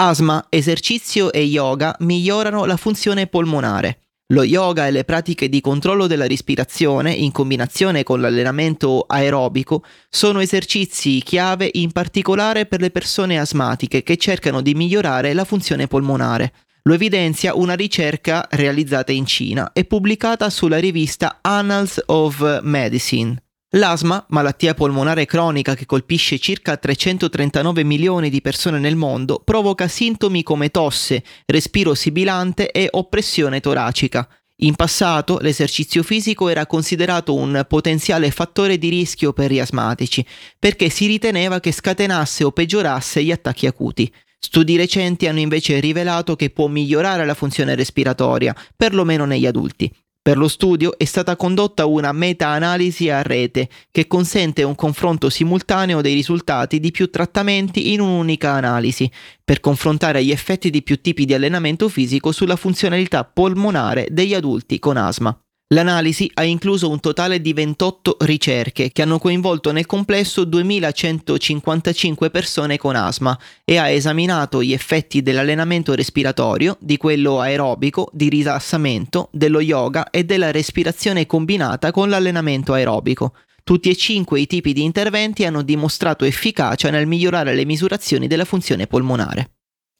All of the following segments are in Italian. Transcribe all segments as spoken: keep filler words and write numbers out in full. Asma, esercizio e yoga migliorano la funzione polmonare. Lo yoga e le pratiche di controllo della respirazione in combinazione con l'allenamento aerobico sono esercizi chiave in particolare per le persone asmatiche che cercano di migliorare la funzione polmonare. Lo evidenzia una ricerca realizzata in Cina e pubblicata sulla rivista Annals of Medicine. L'asma, malattia polmonare cronica che colpisce circa trecentotrentanove milioni di persone nel mondo, provoca sintomi come tosse, respiro sibilante e oppressione toracica. In passato l'esercizio fisico era considerato un potenziale fattore di rischio per gli asmatici, perché si riteneva che scatenasse o peggiorasse gli attacchi acuti. Studi recenti hanno invece rivelato che può migliorare la funzione respiratoria, perlomeno negli adulti. Per lo studio è stata condotta una meta-analisi a rete che consente un confronto simultaneo dei risultati di più trattamenti in un'unica analisi, per confrontare gli effetti di più tipi di allenamento fisico sulla funzionalità polmonare degli adulti con asma. L'analisi ha incluso un totale di ventotto ricerche che hanno coinvolto nel complesso duemilacentocinquantacinque persone con asma e ha esaminato gli effetti dell'allenamento respiratorio, di quello aerobico, di rilassamento, dello yoga e della respirazione combinata con l'allenamento aerobico. Tutti e cinque i tipi di interventi hanno dimostrato efficacia nel migliorare le misurazioni della funzione polmonare.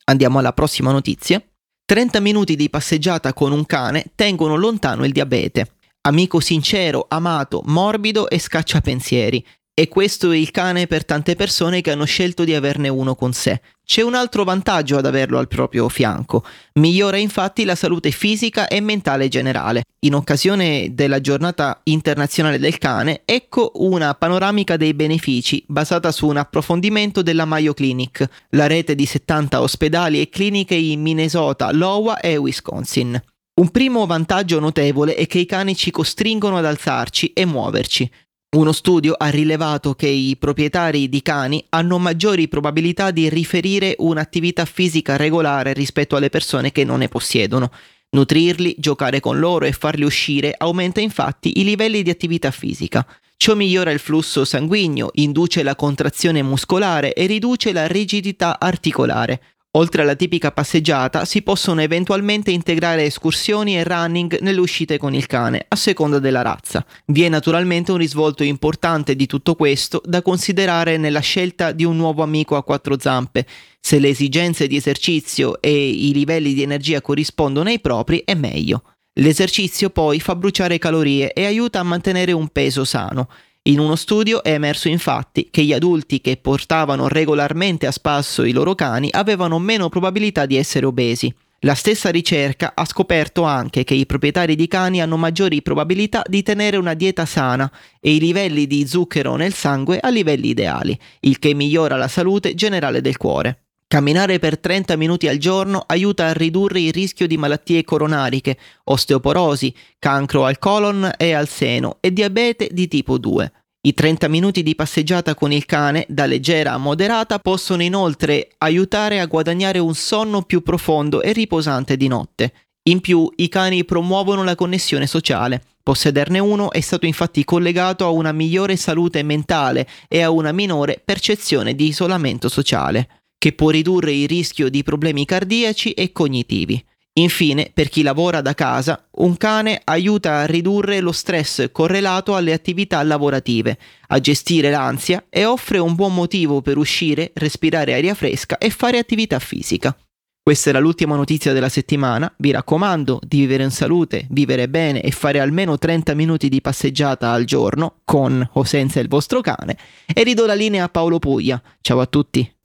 Andiamo alla prossima notizia. trenta minuti di passeggiata con un cane tengono lontano il diabete. Amico sincero, amato, morbido e scaccia pensieri. E questo è il cane per tante persone che hanno scelto di averne uno con sé. C'è un altro vantaggio ad averlo al proprio fianco. Migliora infatti la salute fisica e mentale generale. In occasione della Giornata Internazionale del Cane, ecco una panoramica dei benefici basata su un approfondimento della Mayo Clinic, la rete di settanta ospedali e cliniche in Minnesota, Iowa e Wisconsin. Un primo vantaggio notevole è che i cani ci costringono ad alzarci e muoverci. Uno studio ha rilevato che i proprietari di cani hanno maggiori probabilità di riferire un'attività fisica regolare rispetto alle persone che non ne possiedono. Nutrirli, giocare con loro e farli uscire aumenta infatti i livelli di attività fisica. Ciò migliora il flusso sanguigno, induce la contrazione muscolare e riduce la rigidità articolare. Oltre alla tipica passeggiata, si possono eventualmente integrare escursioni e running nelle uscite con il cane, a seconda della razza. Vi è naturalmente un risvolto importante di tutto questo da considerare nella scelta di un nuovo amico a quattro zampe, se le esigenze di esercizio e i livelli di energia corrispondono ai propri è meglio. L'esercizio poi fa bruciare calorie e aiuta a mantenere un peso sano. In uno studio è emerso infatti che gli adulti che portavano regolarmente a spasso i loro cani avevano meno probabilità di essere obesi. La stessa ricerca ha scoperto anche che i proprietari di cani hanno maggiori probabilità di tenere una dieta sana e i livelli di zucchero nel sangue a livelli ideali, il che migliora la salute generale del cuore. Camminare per trenta minuti al giorno aiuta a ridurre il rischio di malattie coronariche, osteoporosi, cancro al colon e al seno e diabete di tipo due. I trenta minuti di passeggiata con il cane, da leggera a moderata, possono inoltre aiutare a guadagnare un sonno più profondo e riposante di notte. In più, i cani promuovono la connessione sociale. Possederne uno è stato infatti collegato a una migliore salute mentale e a una minore percezione di isolamento sociale, che può ridurre il rischio di problemi cardiaci e cognitivi. Infine, per chi lavora da casa, un cane aiuta a ridurre lo stress correlato alle attività lavorative, a gestire l'ansia e offre un buon motivo per uscire, respirare aria fresca e fare attività fisica. Questa era l'ultima notizia della settimana. Vi raccomando di vivere in salute, vivere bene e fare almeno trenta minuti di passeggiata al giorno, con o senza il vostro cane, e ridò la linea a Paolo Puglia. Ciao a tutti!